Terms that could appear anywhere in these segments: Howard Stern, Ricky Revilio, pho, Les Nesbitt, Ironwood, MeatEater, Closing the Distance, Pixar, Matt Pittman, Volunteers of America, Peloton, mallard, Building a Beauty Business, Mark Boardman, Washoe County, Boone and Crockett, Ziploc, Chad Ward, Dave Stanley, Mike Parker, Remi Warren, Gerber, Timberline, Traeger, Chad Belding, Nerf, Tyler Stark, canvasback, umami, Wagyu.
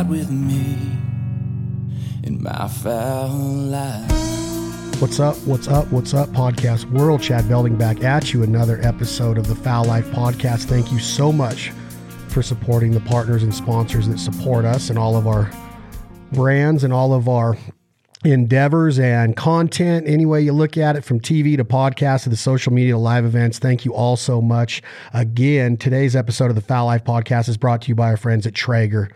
ride with me in my foul life. What's up, podcast world? Chad Belding back at you. Another episode of the Foul Life Podcast. Thank you so much for supporting the partners and sponsors that support us and all of our brands and all of our endeavors and content, any way you look at it, from TV to podcasts to the social media to live events. Thank you all so much. Again, today's episode of the Foul Life Podcast is brought to you by our friends at Traeger.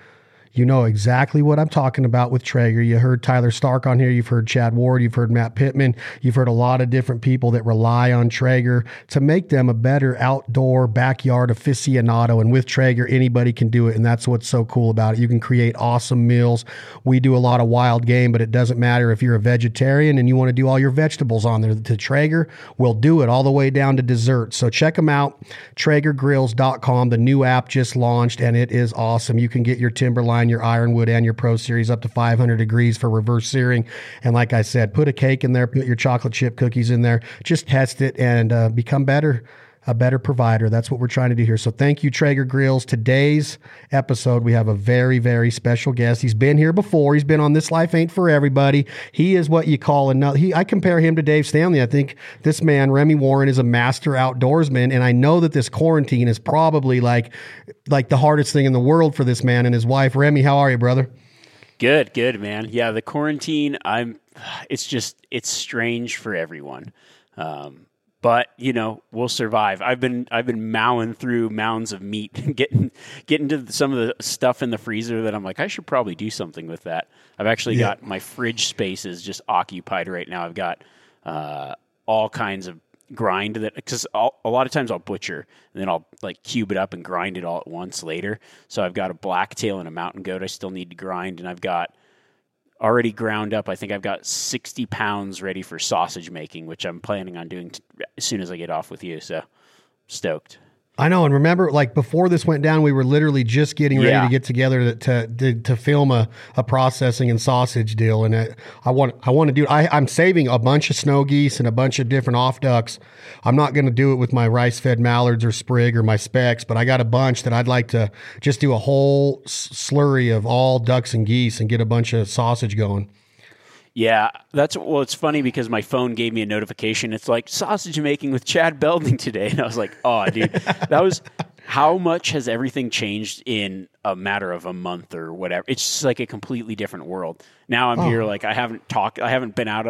You know exactly what I'm talking about with Traeger. You heard Tyler Stark on here. You've heard Chad Ward. You've heard Matt Pittman. You've heard a lot of different people that rely on Traeger to make them a better outdoor backyard aficionado. And with Traeger, anybody can do it. And that's what's so cool about it. You can create awesome meals. We do a lot of wild game, but it doesn't matter if you're a vegetarian and you want to do all your vegetables on there. To Traeger, we'll do it all the way down to dessert. So check them out. TraegerGrills.com. The new app just launched and it is awesome. You can get your Timberline, your Ironwood, and your Pro Series up to 500 degrees for reverse searing. And like I said, put a cake in there, put your chocolate chip cookies in there, just test it and become a better provider. That's what we're trying to do here. So thank you, Traeger Grills. Today's episode, we have a very, very special guest. He's been here before. He's been on This Life Ain't For Everybody. He is what you call another. I compare him to Dave Stanley. I think this man, Remi Warren, is a master outdoorsman. And I know that this quarantine is probably like the hardest thing in the world for this man and his wife. Remi, how are you, brother? Good, man. Yeah, the quarantine, it's strange for everyone. But we'll survive. I've been mowing through mounds of meat, getting to some of the stuff in the freezer that I'm like, I should probably do something with that. I've actually got my fridge space is just occupied right now. I've got all kinds of grind that, because a lot of times I'll butcher and then I'll cube it up and grind it all at once later. So I've got a blacktail and a mountain goat I still need to grind, and I've got already ground up. I think I've got 60 pounds ready for sausage making, which I'm planning on doing as soon as I get off with you. So stoked. I know. And remember, before this went down, we were literally just getting ready to get together to film a processing and sausage deal. And I want to do it. I'm saving a bunch of snow geese and a bunch of different off ducks. I'm not going to do it with my rice-fed mallards or sprig or my specks, but I got a bunch that I'd like to just do a whole slurry of all ducks and geese and get a bunch of sausage going. Yeah, it's funny because my phone gave me a notification. It's like, sausage making with Chad Belding today. And I was like, oh, dude, how much has everything changed in a matter of a month or whatever? It's just like a completely different world. Now I'm here, I haven't been out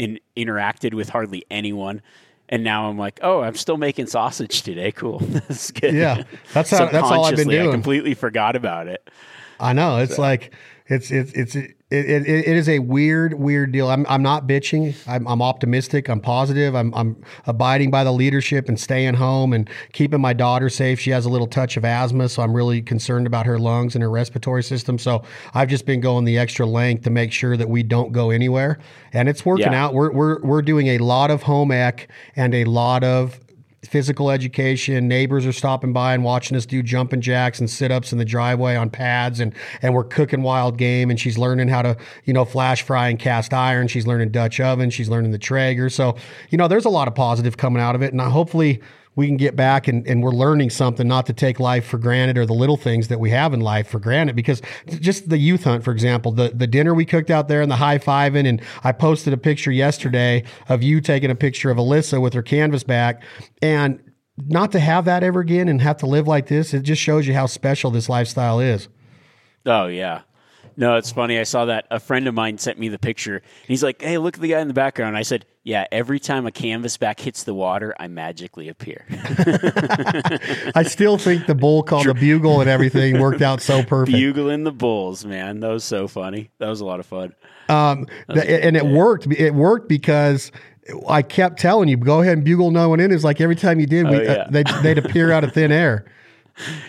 interacted with hardly anyone. And now I'm like, oh, I'm still making sausage today. Cool. That's good. Yeah, that's all I've been doing. I completely forgot about it. I know. It's It is a weird deal. I'm not bitching. I'm optimistic. I'm positive. I'm abiding by the leadership and staying home and keeping my daughter safe. She has a little touch of asthma, so I'm really concerned about her lungs and her respiratory system. So I've just been going the extra length to make sure that we don't go anywhere, and it's working out. We're doing a lot of home ec and a lot of physical education. Neighbors are stopping by and watching us do jumping jacks and sit-ups in the driveway on pads, and we're cooking wild game, and she's learning how to, flash fry and cast iron. She's learning Dutch oven. She's learning the Traeger. So, there's a lot of positive coming out of it, and hopefully we can get back and we're learning something, not to take life for granted or the little things that we have in life for granted. Because just the youth hunt, for example, the dinner we cooked out there and the high-fiving, and I posted a picture yesterday of you taking a picture of Alyssa with her canvas back, and not to have that ever again and have to live like this, it just shows you how special this lifestyle is. Oh, yeah. No, it's funny. I saw that. A friend of mine sent me the picture, and he's like, hey, look at the guy in the background. I said, yeah, every time a canvasback hits the water, I magically appear. I still think the bull called the bugle and everything worked out so perfect. Bugling the bulls, man. That was so funny. That was a lot of fun. It worked. It worked because I kept telling you, go ahead and bugle no one in. It's like every time you did, they'd appear out of thin air.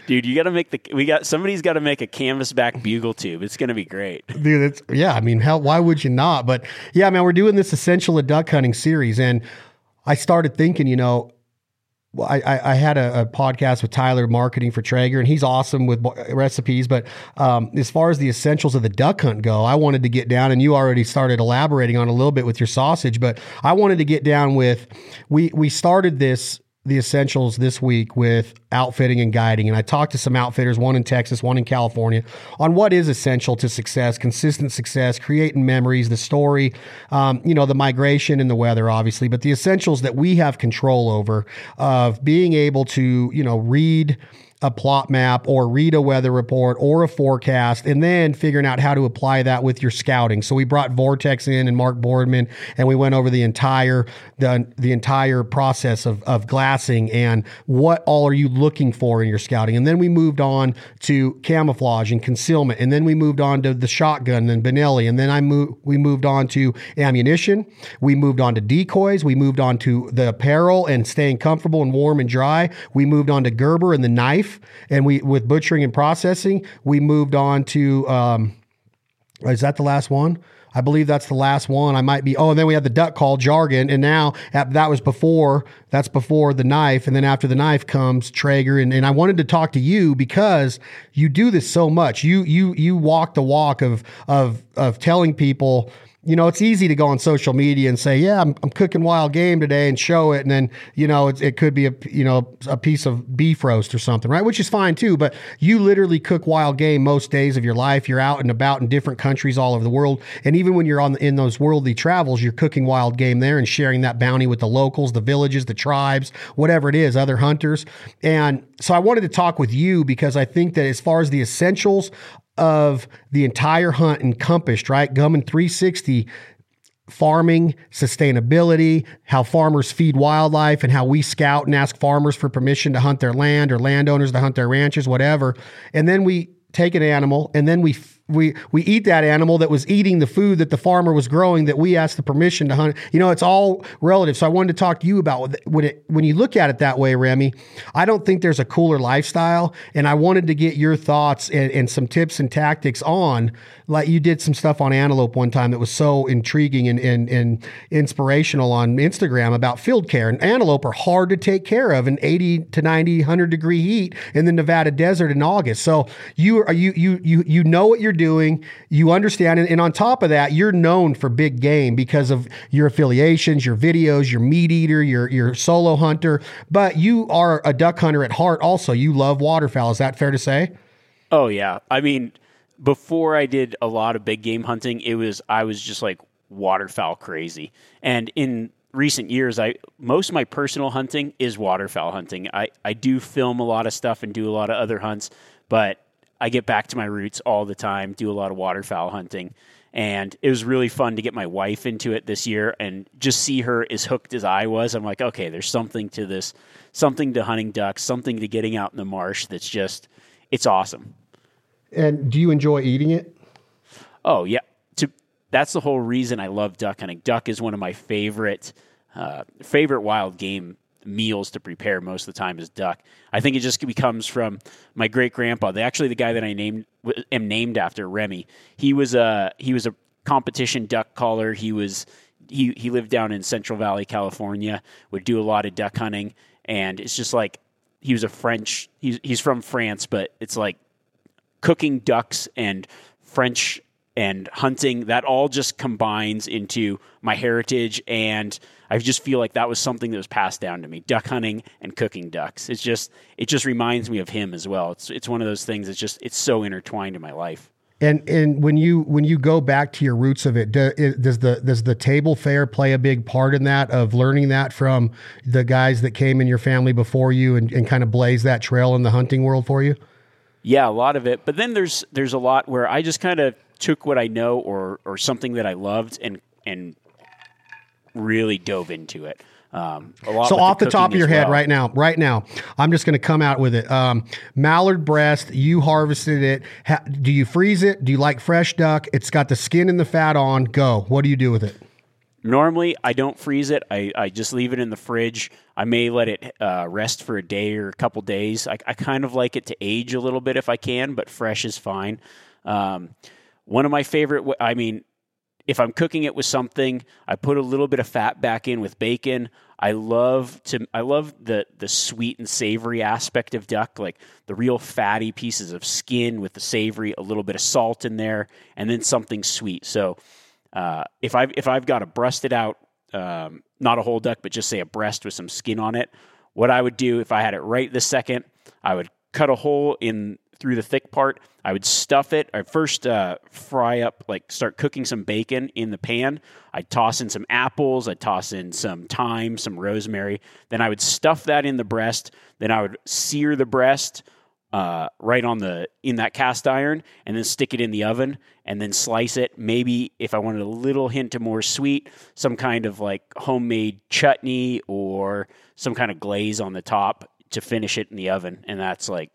Dude, you got to make somebody's got to make a canvasback bugle tube. It's going to be great. Dude, why would you not? But yeah, man, we're doing this Essential of Duck Hunting series. And I started thinking, I had a podcast with Tyler marketing for Traeger, and he's awesome with recipes. But as far as the essentials of the duck hunt go, I wanted to get down, and you already started elaborating on a little bit with your sausage, but I wanted to get down with, we started the essentials this week with outfitting and guiding. And I talked to some outfitters, one in Texas, one in California, on what is essential to success, consistent success, creating memories, the story, the migration and the weather, obviously, but the essentials that we have control over, of being able to, read a plot map or read a weather report or a forecast, and then figuring out how to apply that with your scouting. So we brought Vortex in and Mark Boardman, and we went over the entire process of glassing and what all are you looking for in your scouting. And then we moved on to camouflage and concealment. And then we moved on to the shotgun and Benelli. And then we moved on to ammunition. We moved on to decoys. We moved on to the apparel and staying comfortable and warm and dry. We moved on to Gerber and the knife. And with butchering and processing, we moved on to, is that the last one? I believe that's the last one. I might be. Oh, and then we had the duck call jargon. And now that's before the knife. And then after the knife comes Traeger. And I wanted to talk to you because you do this so much. You walk the walk of telling people, it's easy to go on social media and say, yeah, I'm cooking wild game today and show it. And then, it could be a piece of beef roast or something, right? Which is fine too, but you literally cook wild game most days of your life. You're out and about in different countries all over the world. And even when you're in those worldly travels, you're cooking wild game there and sharing that bounty with the locals, the villages, the tribes, whatever it is, other hunters. And so I wanted to talk with you because I think that as far as the essentials of the entire hunt encompassed, right? Gumming 360, farming, sustainability, how farmers feed wildlife, and how we scout and ask farmers for permission to hunt their land or landowners to hunt their ranches, whatever. And then we take an animal and then we eat that animal that was eating the food that the farmer was growing that we asked the permission to hunt. It's all relative. So I wanted to talk to you about when you look at it that way, Remi, I don't think there's a cooler lifestyle. And I wanted to get your thoughts and some tips and tactics on, like you did some stuff on antelope one time that was so intriguing and inspirational on Instagram about field care. And antelope are hard to take care of in 80 to 90, 100 degree heat in the Nevada desert in August. So you know what you're doing, you understand. And on top of that, you're known for big game because of your affiliations, your videos, your meat eater, your solo hunter, but you are a duck hunter at heart. Also, you love waterfowl. Is that fair to say? Oh yeah. I mean, before I did a lot of big game hunting, I was just like waterfowl crazy. And in recent years, most of my personal hunting is waterfowl hunting. I do film a lot of stuff and do a lot of other hunts, but I get back to my roots all the time, do a lot of waterfowl hunting. And it was really fun to get my wife into it this year and just see her as hooked as I was. I'm like, okay, there's something to this, something to hunting ducks, something to getting out in the marsh. That's just, it's awesome. And do you enjoy eating it? Oh yeah. That's the whole reason I love duck hunting. Duck is one of my favorite wild game meals to prepare most of the time is duck. I think it just comes from my great grandpa. Actually, the guy that I am named after, Remi. He was a competition duck caller. He lived down in Central Valley, California. Would do a lot of duck hunting, and it's just like he was a French. He's from France, but it's like cooking ducks and French and hunting, that all just combines into my heritage. And I just feel like that was something that was passed down to me, duck hunting and cooking ducks. It just reminds me of him as well. It's one of those things that's just, it's so intertwined in my life. And when you go back to your roots of it, does the table fare play a big part in that, of learning that from the guys that came in your family before you and kind of blaze that trail in the hunting world for you? Yeah, a lot of it. But then there's a lot where I just kind of took what I know or something that I loved and really dove into it. A lot. So off the top of your head right now, I'm just going to come out with it. Mallard breast, you harvested it. Do you freeze it? Do you like fresh duck? It's got the skin and the fat on. Go. What do you do with it? Normally, I don't freeze it. I just leave it in the fridge. I may let it rest for a day or a couple days. I kind of like it to age a little bit if I can, but fresh is fine. One of my favorite, if I'm cooking it with something, I put a little bit of fat back in with bacon. I love the sweet and savory aspect of duck, like the real fatty pieces of skin with the savory, a little bit of salt in there, and then something sweet. So if I've got a breasted out, not a whole duck, but just say a breast with some skin on it, what I would do if I had it right this second, I would cut a hole in through the thick part. I would stuff it. I first fry up, like start cooking some bacon in the pan. I'd toss in some apples. I'd toss in some thyme, some rosemary. Then I would stuff that in the breast. Then I would sear the breast right on in that cast iron, and then stick it in the oven, and then slice it. Maybe if I wanted a little hint of more sweet, some kind of like homemade chutney or some kind of glaze on the top to finish it in the oven, and that's like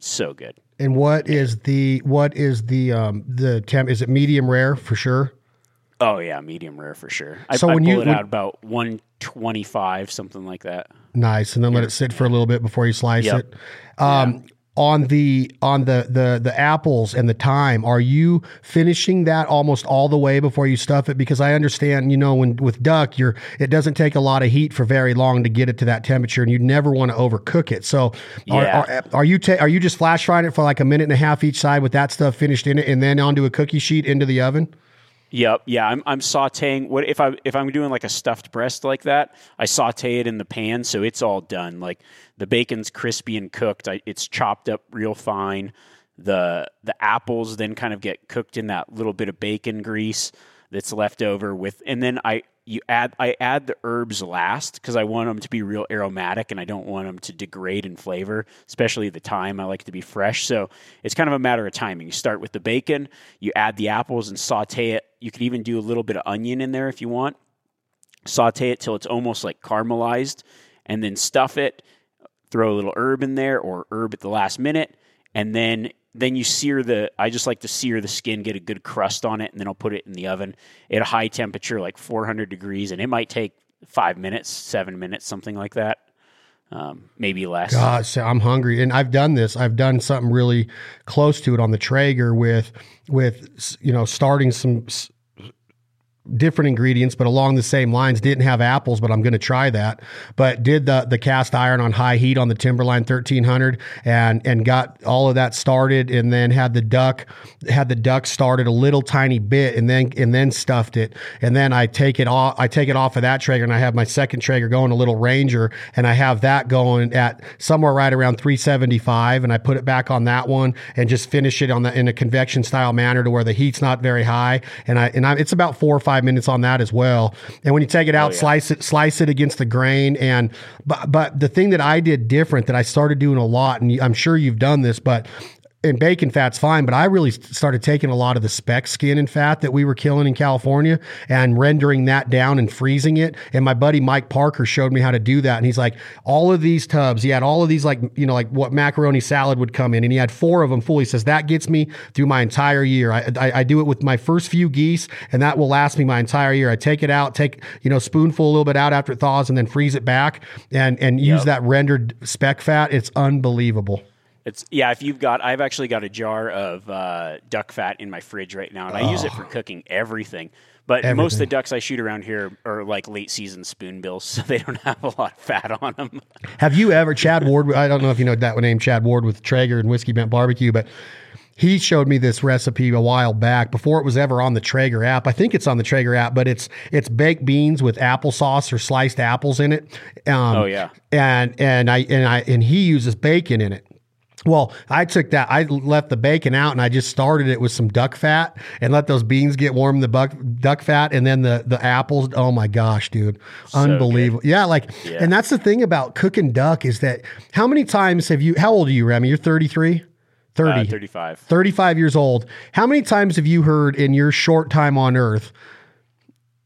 so good. And what is the temp? Is it medium rare for sure? Oh yeah, medium rare for sure. I pull it out about 125, something like that. Nice, and then let it sit for a little bit before you slice it. On the apples and the thyme, are you finishing that almost all the way before you stuff it? Because I understand, when with duck, it doesn't take a lot of heat for very long to get it to that temperature, and you never want to overcook it. So, are you just flash frying it for like a minute and a half each side with that stuff finished in it, and then onto a cookie sheet into the oven? Yep. Yeah. I'm sauteing. What if I'm doing like a stuffed breast like that, I saute it in the pan. So it's all done. Like the bacon's crispy and cooked. It's chopped up real fine. The apples then kind of get cooked in that little bit of bacon grease that's left over with, and then I add the herbs last, cause I want them to be real aromatic and I don't want them to degrade in flavor, especially the thyme. I like it to be fresh. So it's kind of a matter of timing. You start with the bacon, you add the apples and saute it. You could even do a little bit of onion in there if you want. Saute it till it's almost like caramelized, and then stuff it, throw a little herb in there or herb at the last minute. And then you sear I just like to sear the skin, get a good crust on it, and then I'll put it in the oven at a high temperature, like 400 degrees, and it might take 5 minutes, 7 minutes, something like that. Maybe less. Gosh, I'm hungry. And I've done this. I've done something really close to it on the Traeger with starting some different ingredients, but along the same lines. Didn't have apples, but I'm going to try that. But did the cast iron on high heat on the Timberline 1300 and got all of that started, and then had the duck started a little tiny bit, and then stuffed it. And then I take it off of that Traeger, and I have my second Traeger going, a little Ranger, and I have that going at somewhere right around 375, and I put it back on that one and just finish it in a convection style manner to where the heat's not very high. And it's about 4 or 5 minutes on that as well. And when you take it out, slice it against the grain. And but the thing that I did different, that I started doing a lot, and I'm sure you've done this, and bacon fat's fine, but I really started taking a lot of the speck skin and fat that we were killing in California and rendering that down and freezing it. And my buddy Mike Parker showed me how to do that. And he's like, all of these tubs, he had all of these, like what macaroni salad would come in. And he had 4 of them full. He says, that gets me through my entire year. I do it with my first few geese, and that will last me my entire year. I take it out, spoonful a little bit out after it thaws, and then freeze it back and use that rendered speck fat. It's unbelievable. I've actually got a jar of duck fat in my fridge right now, and I use it for cooking everything. But most of the ducks I shoot around here are like late season spoonbills, so they don't have a lot of fat on them. Have you ever, Chad Ward, I don't know if you know that name, Chad Ward with Traeger and Whiskey Bent Barbecue, but he showed me this recipe a while back before it was ever on the Traeger app. I think it's on the Traeger app, but it's baked beans with applesauce or sliced apples in it. And he uses bacon in it. Well, I left the bacon out, and I just started it with some duck fat and let those beans get warm, duck fat, and then the apples. Oh my gosh, dude. So unbelievable. Good. Yeah. And that's the thing about cooking duck, is that how old are you, Remi? You're 33? 35 years old. How many times have you heard in your short time on earth,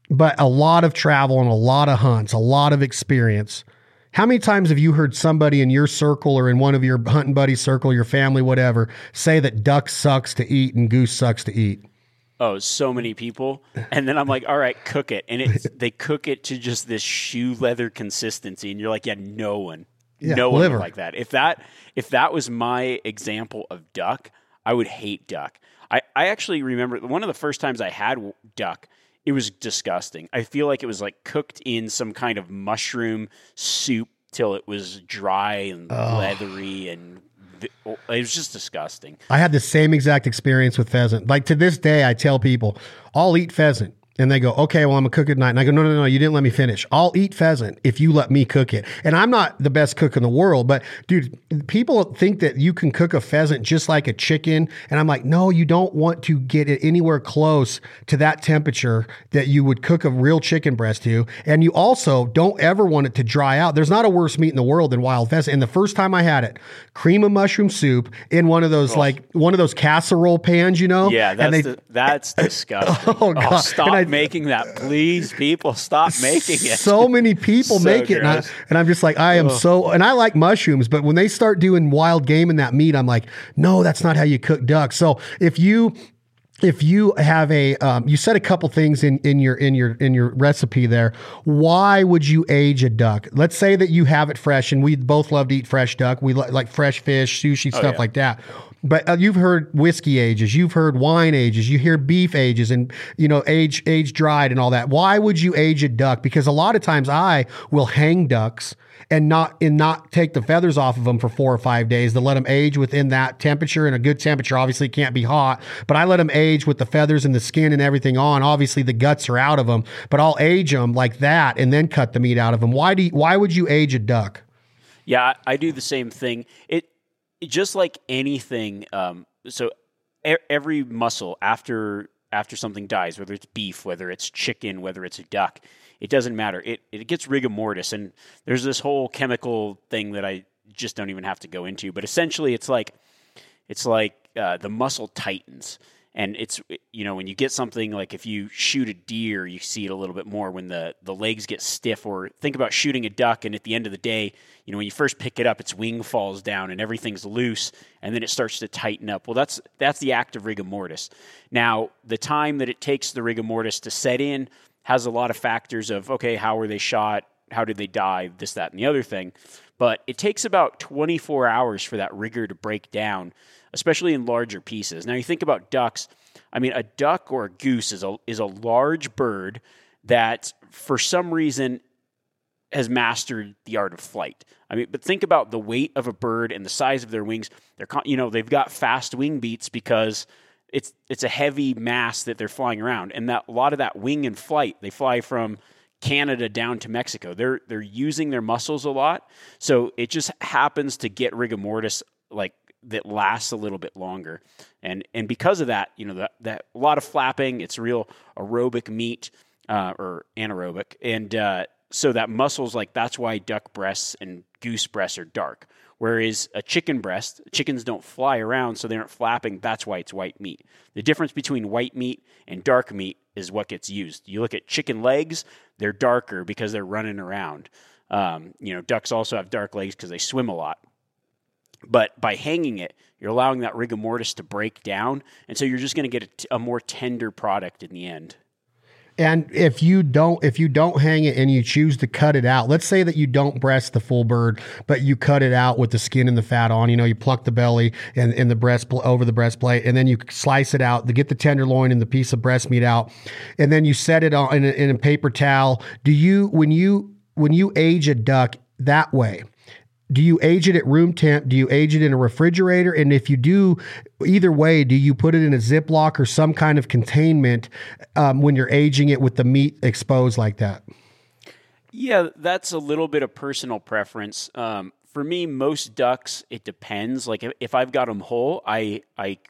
but a lot of travel and a lot of hunts, a lot of experience, how many times have you heard somebody in your circle or in one of your hunting buddies' circle, your family, whatever, say that duck sucks to eat and goose sucks to eat? Oh, so many people. And then I'm like, all right, cook it. And they cook it to just this shoe leather consistency. And you're like, yeah, no one. Yeah, no one like that. If that was my example of duck, I would hate duck. I actually remember one of the first times I had duck, it was disgusting. I feel like it was like cooked in some kind of mushroom soup till it was dry and leathery, and it was just disgusting. I had the same exact experience with pheasant. Like, to this day, I tell people, I'll eat pheasant. And they go, okay, well, I'm going to cook it tonight. And I go, no, no, no, you didn't let me finish. I'll eat pheasant if you let me cook it. And I'm not the best cook in the world, but dude, people think that you can cook a pheasant just like a chicken. And I'm like, no, you don't want to get it anywhere close to that temperature that you would cook a real chicken breast to. And you also don't ever want it to dry out. There's not a worse meat in the world than wild pheasant. And the first time I had it, cream of mushroom soup in one of those, like one of those casserole pans, you know? Yeah, that's disgusting. Oh, God. Oh, stop making that, please, people. Stop making it. So many people make it, and I'm just like, I am so. And I like mushrooms, but when they start doing wild game in that meat, I'm like, no, that's not how you cook duck. So if you have a, you said a couple things in your recipe there. Why would you age a duck? Let's say that you have it fresh, and we both love to eat fresh duck. We like fresh fish, sushi, stuff like that. But you've heard whiskey ages, you've heard wine ages, you hear beef ages, and you know age dried and all that. Why would you age a duck? Because a lot of times I will hang ducks and not take the feathers off of them for 4 or 5 days to let them age within that temperature. And a good temperature obviously can't be hot, but I let them age with the feathers and the skin and everything on. Obviously the guts are out of them, but I'll age them like that and then cut the meat out of them. Why would you age a duck? Yeah, I do the same thing. Just like anything, so every muscle after something dies, whether it's beef, whether it's chicken, whether it's a duck, it doesn't matter. It gets rigor mortis, and there's this whole chemical thing that I just don't even have to go into. But essentially, it's like the muscle tightens, and it's, you know, when you get something like if you shoot a deer, you see it a little bit more when the legs get stiff. Or think about shooting a duck, and at the end of the day, you know, when you first pick it up, its wing falls down and everything's loose, and then it starts to tighten up. Well, that's the act of rigor mortis. Now, the time that it takes the rigor mortis to set in has a lot of factors of, okay, how were they shot? How did they die? This, that, and the other thing. But it takes about 24 hours for that rigor to break down, especially in larger pieces. Now, you think about ducks. I mean, a duck or a goose is a large bird that, for some reason, has mastered the art of flight. I mean, but think about the weight of a bird and the size of their wings. They're, you know, they've got fast wing beats because it's a heavy mass that they're flying around, and that a lot of that wing and flight, they fly from Canada down to Mexico. They're using their muscles a lot, so it just happens to get rigor mortis like that lasts a little bit longer, and because of that, you know, that a lot of flapping. It's real aerobic meat or anaerobic, and so that muscles, like that's why duck breasts and goose breasts are dark. Whereas a chicken breast, chickens don't fly around, so they aren't flapping. That's why it's white meat. The difference between white meat and dark meat is what gets used. You look at chicken legs, they're darker because they're running around. You know, ducks also have dark legs because they swim a lot. But by hanging it, you're allowing that rigor mortis to break down, and so you're just going to get a more tender product in the end. And if you don't hang it and you choose to cut it out, let's say that you don't breast the full bird, but you cut it out with the skin and the fat on, you know, you pluck the belly and the breast over the breastplate, and then you slice it out to get the tenderloin and the piece of breast meat out. And then you set it on in a paper towel. Do you, when you age a duck that way, do you age it at room temp? Do you age it in a refrigerator? And if you do, either way, do you put it in a Ziploc or some kind of containment when you're aging it with the meat exposed like that? Yeah, that's a little bit of personal preference. For me, most ducks, it depends. Like if I've got them whole, I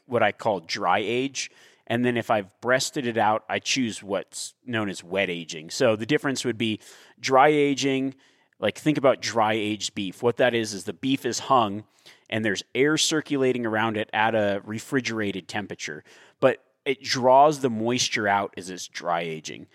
what I call dry age. And then if I've breasted it out, I choose what's known as wet aging. So the difference would be dry aging. Like think about dry aged beef. What that is the beef is hung and there's air circulating around it at a refrigerated temperature, but it draws the moisture out as it's dry aging.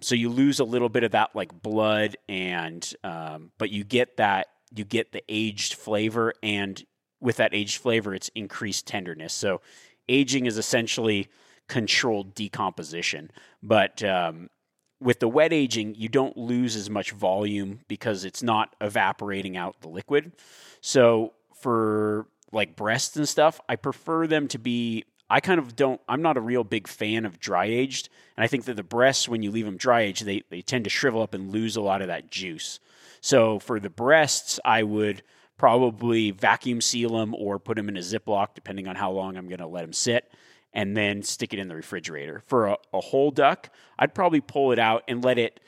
So you lose a little bit of that like blood and, but you get the aged flavor, and with that aged flavor, it's increased tenderness. So aging is essentially controlled decomposition, but, with the wet aging, you don't lose as much volume because it's not evaporating out the liquid. So for like breasts and stuff, I prefer them to be, I'm not a real big fan of dry aged. And I think that the breasts, when you leave them dry aged, they tend to shrivel up and lose a lot of that juice. So for the breasts, I would probably vacuum seal them or put them in a Ziploc, depending on how long I'm going to let them sit. and then stick it in the refrigerator. For a whole duck, I'd probably pull it out and let it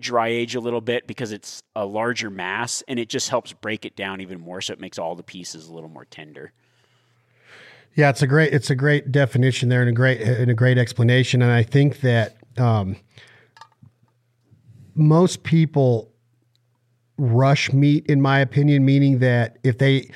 dry age a little bit because it's a larger mass, and it just helps break it down even more, so it makes all the pieces a little more tender. Yeah, it's a great definition there, and a great explanation. And I think that most people rush meat, in my opinion, meaning that if they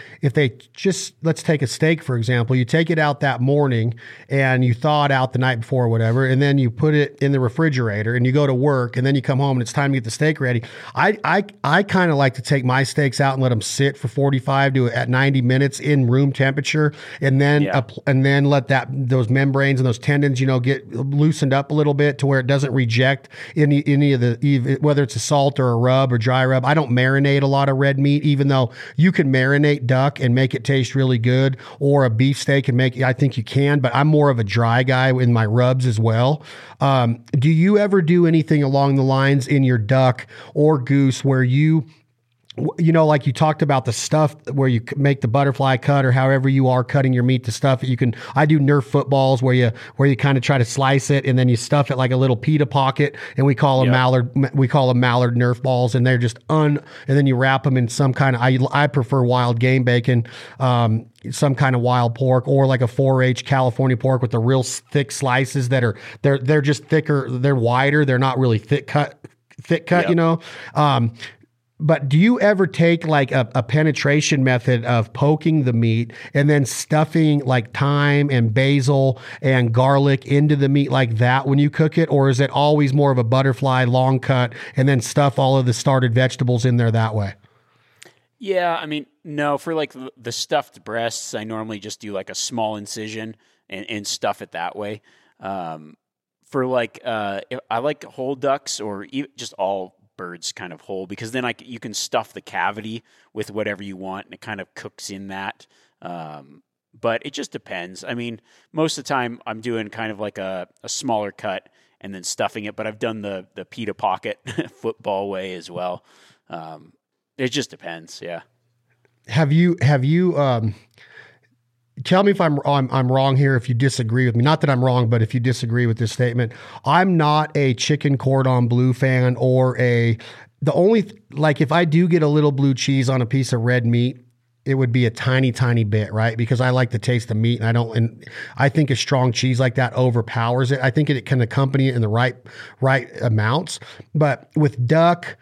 just, let's take a steak, for example, you take it out that morning and you thaw it out the night before or whatever, and then you put it in the refrigerator and you go to work and then you come home and it's time to get the steak ready. I kind of like to take my steaks out and let them sit for 45 to at 90 minutes in room temperature, and then and then let those membranes and those tendons, get loosened up a little bit to where it doesn't reject any of the, whether it's a salt or a rub or dry rub. I don't marinate a lot of red meat, even though you can marinate duck and make it taste really good, or a beefsteak and I think you can, but I'm more of a dry guy in my rubs as well. Do you ever do anything along the lines in your duck or goose where you like you talked about the stuff where you make the butterfly cut, or however you are cutting your meat, the stuff that you can, I do Nerf footballs where you kind of try to slice it and then you stuff it like a little pita pocket, and we call them mallard Nerf balls, and they're just and then you wrap them in some kind of, I prefer wild game bacon, some kind of wild pork, or like a 4-H California pork with the real thick slices that are, they're just thicker, they're wider, they're not really thick cut, But do you ever take like a penetration method of poking the meat and then stuffing like thyme and basil and garlic into the meat like that when you cook it? Or is it always more of a butterfly long cut and then stuff all of the started vegetables in there that way? Yeah, I mean, no, for like the stuffed breasts, I normally just do like a small incision and stuff it that way. For like, I like whole ducks or just all birds kind of whole, because then you can stuff the cavity with whatever you want and it kind of cooks in that. But it just depends. I mean, most of the time I'm doing kind of like a smaller cut and then stuffing it, but I've done the pita pocket football way as well. It just depends. Yeah. Have you, tell me if I'm wrong here, if you disagree with me. Not that I'm wrong, but if you disagree with this statement. I'm not a chicken cordon bleu fan, or if I do get a little blue cheese on a piece of red meat, it would be a tiny, tiny bit, right? Because I like the taste of meat, and I think a strong cheese like that overpowers it. I think it can accompany it in the right amounts. But with duck,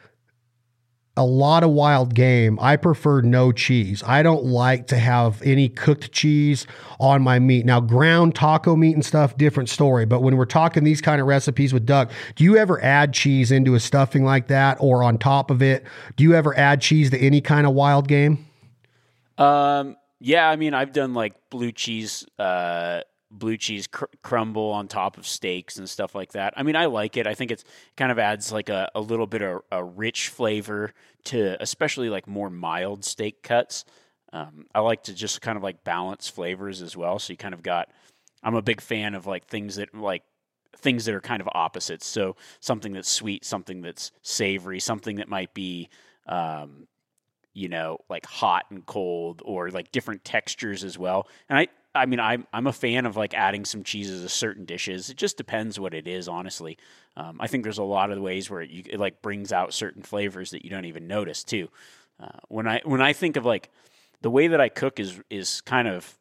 a lot of wild game, I prefer no cheese. I don't like to have any cooked cheese on my meat. Now, ground taco meat and stuff, different story. But when we're talking these kind of recipes with duck, do you ever add cheese into a stuffing like that, or on top of it? Do you ever add cheese to any kind of wild game? Yeah, I mean, I've done like blue cheese crumble on top of steaks and stuff like that. I mean, I like it. I think it's kind of adds like a little bit of a rich flavor to, especially like more mild steak cuts. I like to just kind of like balance flavors as well. So you kind of I'm a big fan of like things that are kind of opposites. So something that's sweet, something that's savory, something that might be, like hot and cold, or like different textures as well. And I mean, I'm a fan of like adding some cheeses to certain dishes. It just depends what it is, honestly. I think there's a lot of ways where it like brings out certain flavors that you don't even notice too. When I think of like the way that I cook is kind of,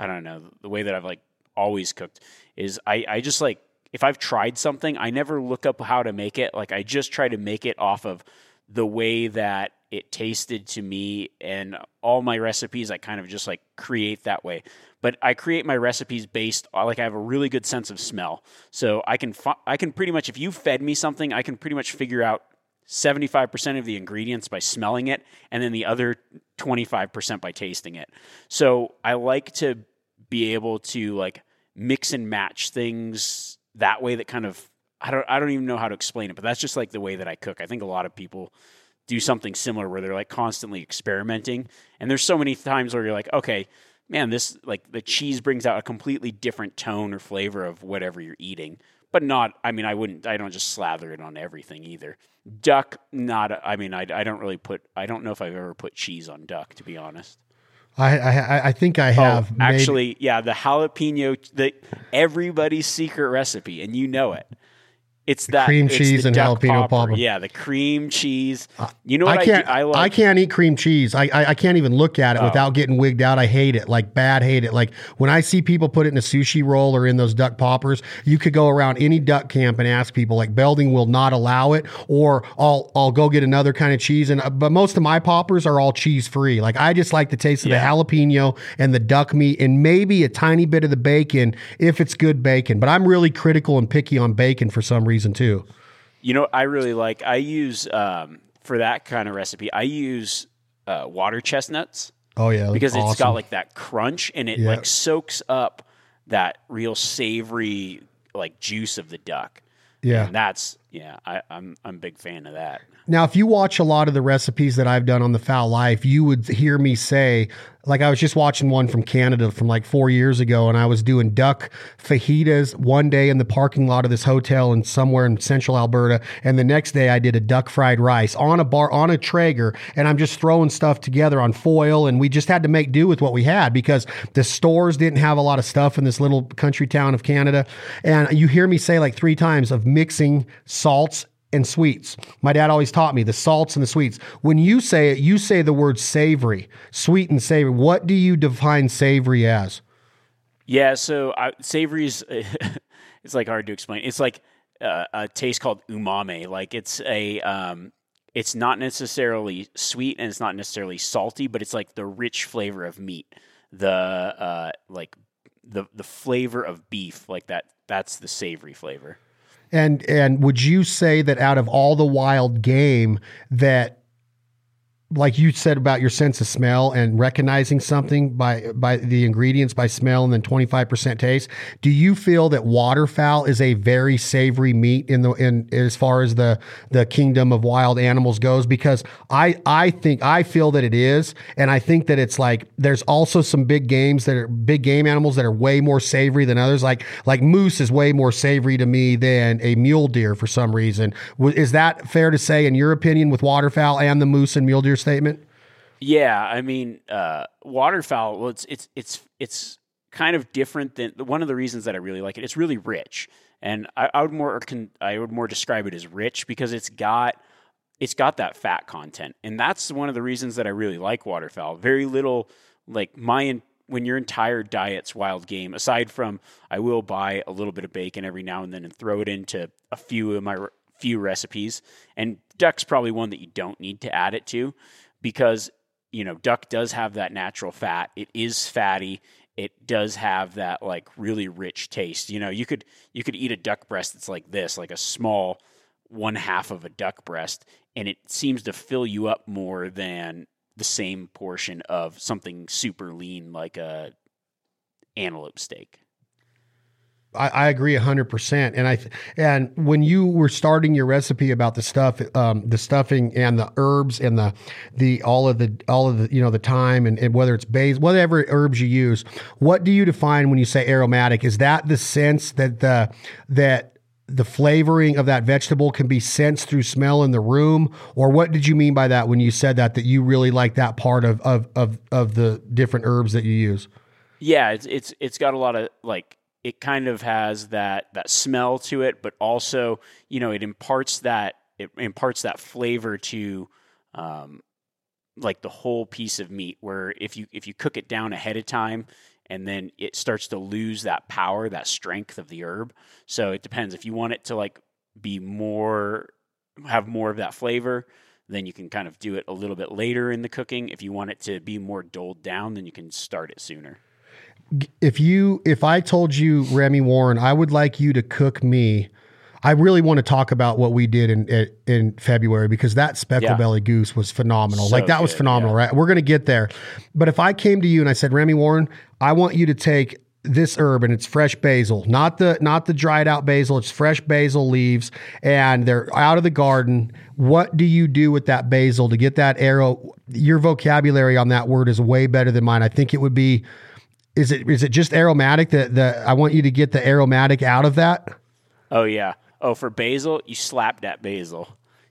I don't know, the way that I've like always cooked is I just like, if I've tried something, I never look up how to make it. Like I just try to make it off of the way that it tasted to me, and all my recipes I kind of just like create that way. But I create my recipes based on, like, I have a really good sense of smell. So I can pretty much, if you fed me something, I can pretty much figure out 75% of the ingredients by smelling it, and then the other 25% by tasting it. So I like to be able to like mix and match things that way, that kind of, I don't even know how to explain it, but that's just like the way that I cook. I think a lot of people do something similar where they're like constantly experimenting. And there's so many times where you're like, okay, man, this, like the cheese brings out a completely different tone or flavor of whatever you're eating, but not, I mean, I don't just slather it on everything either. Duck, I don't know if I've ever put cheese on duck, to be honest. I think I have. Yeah, the jalapeno, everybody's secret recipe, and you know it. It's that cream cheese and jalapeno popper. Yeah, the cream cheese. You know what I like? I can't eat cream cheese. I can't even look at it without getting wigged out. I hate it. Like, bad hate it. Like, when I see people put it in a sushi roll or in those duck poppers, you could go around any duck camp and ask people. Like, Belding will not allow it, or I'll go get another kind of cheese. And but most of my poppers are all cheese-free. Like, I just like the taste of the jalapeno and the duck meat and maybe a tiny bit of the bacon if it's good bacon. But I'm really critical and picky on bacon for some reason. Too. You know, I really like, I use, for that kind of recipe, I use water chestnuts. Oh, yeah. Because it's got like that crunch, and it like soaks up that real savory like juice of the duck. Yeah. And that's, I'm a big fan of that. Now, if you watch a lot of the recipes that I've done on The Foul Life, you would hear me say, like, I was just watching one from Canada from like 4 years ago, and I was doing duck fajitas one day in the parking lot of this hotel and somewhere in central Alberta. And the next day I did a duck fried rice on a Traeger, and I'm just throwing stuff together on foil. And we just had to make do with what we had because the stores didn't have a lot of stuff in this little country town of Canada. And you hear me say like 3 times of mixing salts and sweets. My dad always taught me the salts and the sweets. When you say it, you say the word savory, sweet and savory. What do you define savory as? Yeah, so savory is, it's like hard to explain. It's like a taste called umami. Like it's a, it's not necessarily sweet and it's not necessarily salty, but it's like the rich flavor of meat, the like the flavor of beef, like that. That's the savory flavor. And would you say that out of all the wild game that, like you said about your sense of smell and recognizing something by the ingredients, by smell, and then 25% taste, do you feel that waterfowl is a very savory meat in as far as the kingdom of wild animals goes? Because I feel that it is. And I think that it's like, there's also some big game animals that are way more savory than others. Like moose is way more savory to me than a mule deer for some reason. Is that fair to say, in your opinion, with waterfowl and the moose and mule deer statement? Yeah, I mean, waterfowl, well, it's kind of different than one of the reasons that I really like it. It's really rich, and I would more describe it as rich because it's got that fat content, and that's one of the reasons that I really like waterfowl. Very little, like when your entire diet's wild game, aside from I will buy a little bit of bacon every now and then and throw it into a few of my few recipes, and duck's probably one that you don't need to add it to because, you know, duck does have that natural fat. It is fatty. It does have that like really rich taste. You know, you could eat a duck breast that's like this, like a small 1/2 of a duck breast, and it seems to fill you up more than the same portion of something super lean like a antelope steak. I agree 100%. And and when you were starting your recipe about the stuff, the stuffing and the herbs and all of the, you know, the thyme and whether it's basil, whatever herbs you use, what do you define when you say aromatic? Is that the sense that the flavoring of that vegetable can be sensed through smell in the room? Or what did you mean by that when you said that you really like that part of the different herbs that you use? Yeah. It's got a lot of like, it kind of has that smell to it, but also, you know, it imparts that flavor to like the whole piece of meat, where if you cook it down ahead of time, and then it starts to lose that power, that strength of the herb. So it depends. If you want it to like have more of that flavor, then you can kind of do it a little bit later in the cooking. If you want it to be more dulled down, then you can start it sooner. If I told you, Remi Warren, I would like you to cook me. I really want to talk about what we did in February, because that speckle belly goose was phenomenal. So like that was phenomenal, right? We're going to get there. But if I came to you and I said, Remi Warren, I want you to take this herb, and it's fresh basil, not the dried out basil. It's fresh basil leaves, and they're out of the garden. What do you do with that basil to get that arrow? Your vocabulary on that word is way better than mine. I think it would be. Is it just aromatic that I want you to get the aromatic out of that? Oh yeah. Oh, for basil, you slap that basil.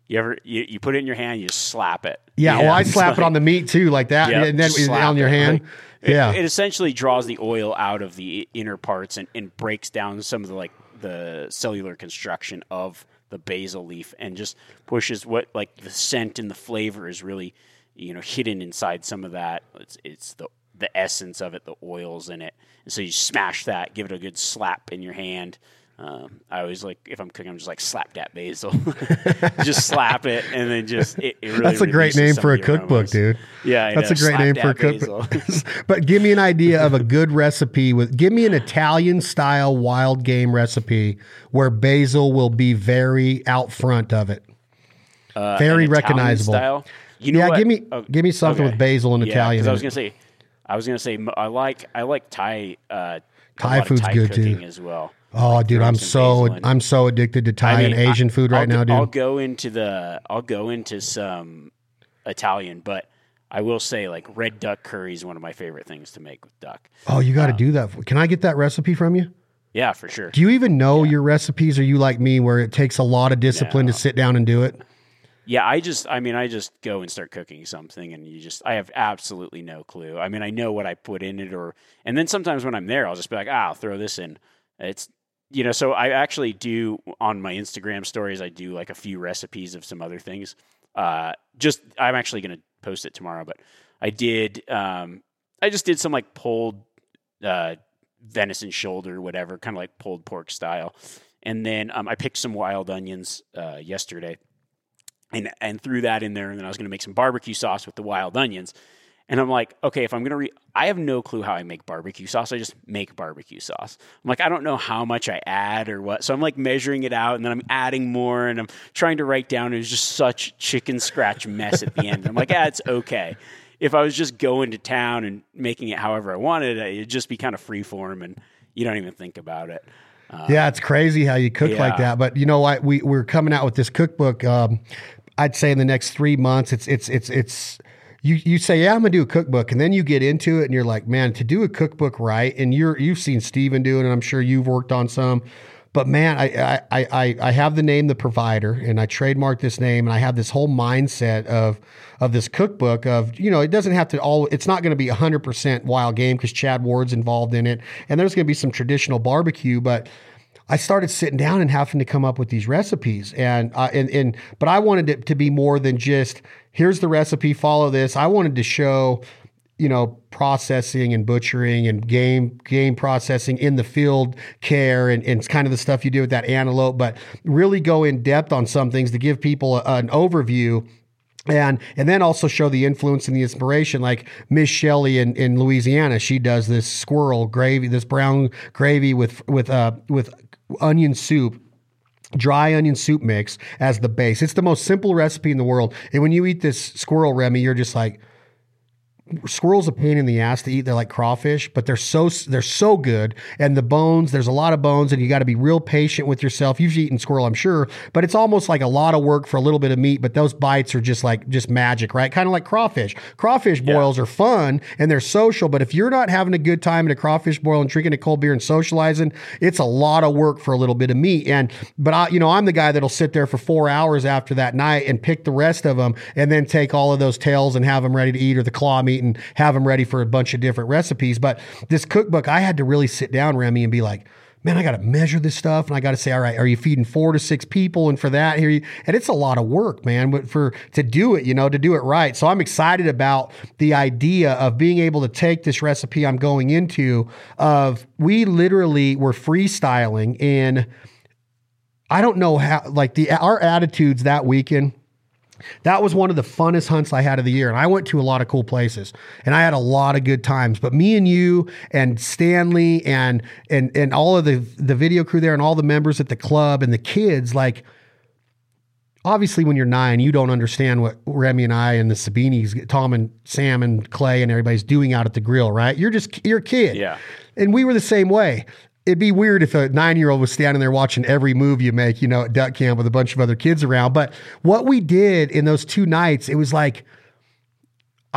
You put it in your hand, you slap it. Yeah, well, I slap it on the meat too, like that, yep, and then on your hand. Yeah, it essentially draws the oil out of the inner parts and breaks down some of the the cellular construction of the basil leaf, and just pushes the scent and the flavor is really hidden inside some of that. It's the essence of it, the oils in it. And so you smash that, give it a good slap in your hand. I always if I'm cooking, I'm just slap that basil, just slap it. And then it really that's a great name for a cookbook, dude. Yeah. That's a great name for a cookbook. But give me an idea of a good recipe give me an Italian style wild game recipe where basil will be very out front of it. Very recognizable. Style? What? Give me something with basil and Italian. I was going to say, I like Thai. Thai food's Thai good too, as well. Oh, dude, I'm so addicted to Thai and Asian food right now, dude. I'll go into some Italian, but I will say red duck curry is one of my favorite things to make with duck. Oh, you got to do that. Can I get that recipe from you? Yeah, for sure. Do you even know your recipes? Or are you like me, where it takes a lot of discipline to sit down and do it? Yeah, I just go and start cooking something, and I have absolutely no clue. I mean, I know what I put in it, and then sometimes when I'm there, I'll just be like, I'll throw this in. It's, so I actually do on my Instagram stories, I do a few recipes of some other things. I'm actually going to post it tomorrow, but I just did some pulled venison shoulder, whatever, kind of pulled pork style. And then I picked some wild onions yesterday and threw that in there. And then I was going to make some barbecue sauce with the wild onions. And I'm like, okay, if I'm going to I have no clue how I make barbecue sauce. I just make barbecue sauce. I'm like, I don't know how much I add or what. So I'm measuring it out, and then I'm adding more, and I'm trying to write down. It was just such chicken scratch mess at the end. I'm like, it's okay. If I was just going to town and making it however I wanted, it'd just be kind of free form, and you don't even think about it. It's crazy how you cook like that. But you know what? We're coming out with this cookbook. I'd say in the next 3 months, it's You say, I'm going to do a cookbook, and then you get into it, and you're like, man, to do a cookbook right, and you've seen Steven do it, and I'm sure you've worked on some, but man, I have the name The Provider, and I trademarked this name, and I have this whole mindset of this cookbook of, it doesn't have to it's not going to be 100% wild game because Chad Ward's involved in it, and there's going to be some traditional barbecue, but I started sitting down and having to come up with these recipes, but I wanted it to be more than just, here's the recipe, follow this. I wanted to show, processing and butchering and game processing in the field care and kind of the stuff you do with that antelope, but really go in depth on some things to give people an overview. And then also show the influence and the inspiration, like Miss Shelley in Louisiana. She does this squirrel gravy, this brown gravy with onion soup, dry onion soup mix as the base. It's the most simple recipe in the world. And when you eat this squirrel, Remy, you're just like, squirrel's a pain in the ass to eat. They're like crawfish, but they're so good. And the bones, there's a lot of bones, and you got to be real patient with yourself. You've eaten squirrel, I'm sure, but it's almost like a lot of work for a little bit of meat, but those bites are just magic, right? Kind of like crawfish. Crawfish boils are fun and they're social, but if you're not having a good time at a crawfish boil and drinking a cold beer and socializing, it's a lot of work for a little bit of meat. But I'm the guy that'll sit there for 4 hours after that night and pick the rest of them and then take all of those tails and have them ready to eat, or the claw meat, and have them ready for a bunch of different recipes. But this cookbook, I had to really sit down, Remy, and be like, man, I got to measure this stuff. And I got to say, all right, are you feeding 4 to 6 people? And for that, and it's a lot of work, man, but to do it right. So I'm excited about the idea of being able to take this recipe I'm going into of, we literally were freestyling in, I don't know how, our attitudes that weekend. That was one of the funnest hunts I had of the year. And I went to a lot of cool places and I had a lot of good times, but me and you and Stanley and all of the video crew there and all the members at the club and the kids, obviously when you're 9, you don't understand what Remy and I and the Sabinis, Tom and Sam and Clay and everybody's doing out at the grill, right? You're a kid. Yeah. And we were the same way. It'd be weird if a 9-year-old was standing there watching every move you make, at duck camp with a bunch of other kids around. But what we did in those 2 nights, it was I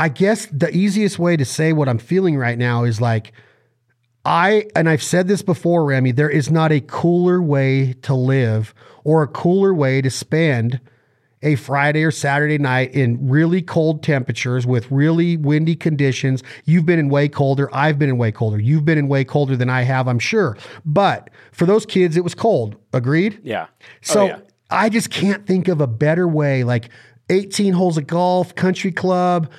guess the easiest way to say what I'm feeling right now is and I've said this before, Remy, there is not a cooler way to live or a cooler way to spend a Friday or Saturday night in really cold temperatures with really windy conditions. You've been in way colder. I've been in way colder. You've been in way colder than I have, I'm sure. But for those kids, it was cold. Agreed? Yeah. So I just can't think of a better way, like 18 holes of golf, country club,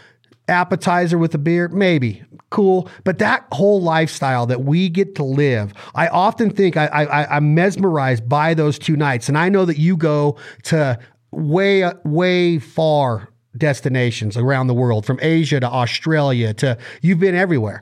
appetizer with a beer, maybe. Cool. But that whole lifestyle that we get to live, I often think I'm mesmerized by those 2 nights. And I know that you go to way, way far destinations around the world, from Asia to Australia to, you've been everywhere.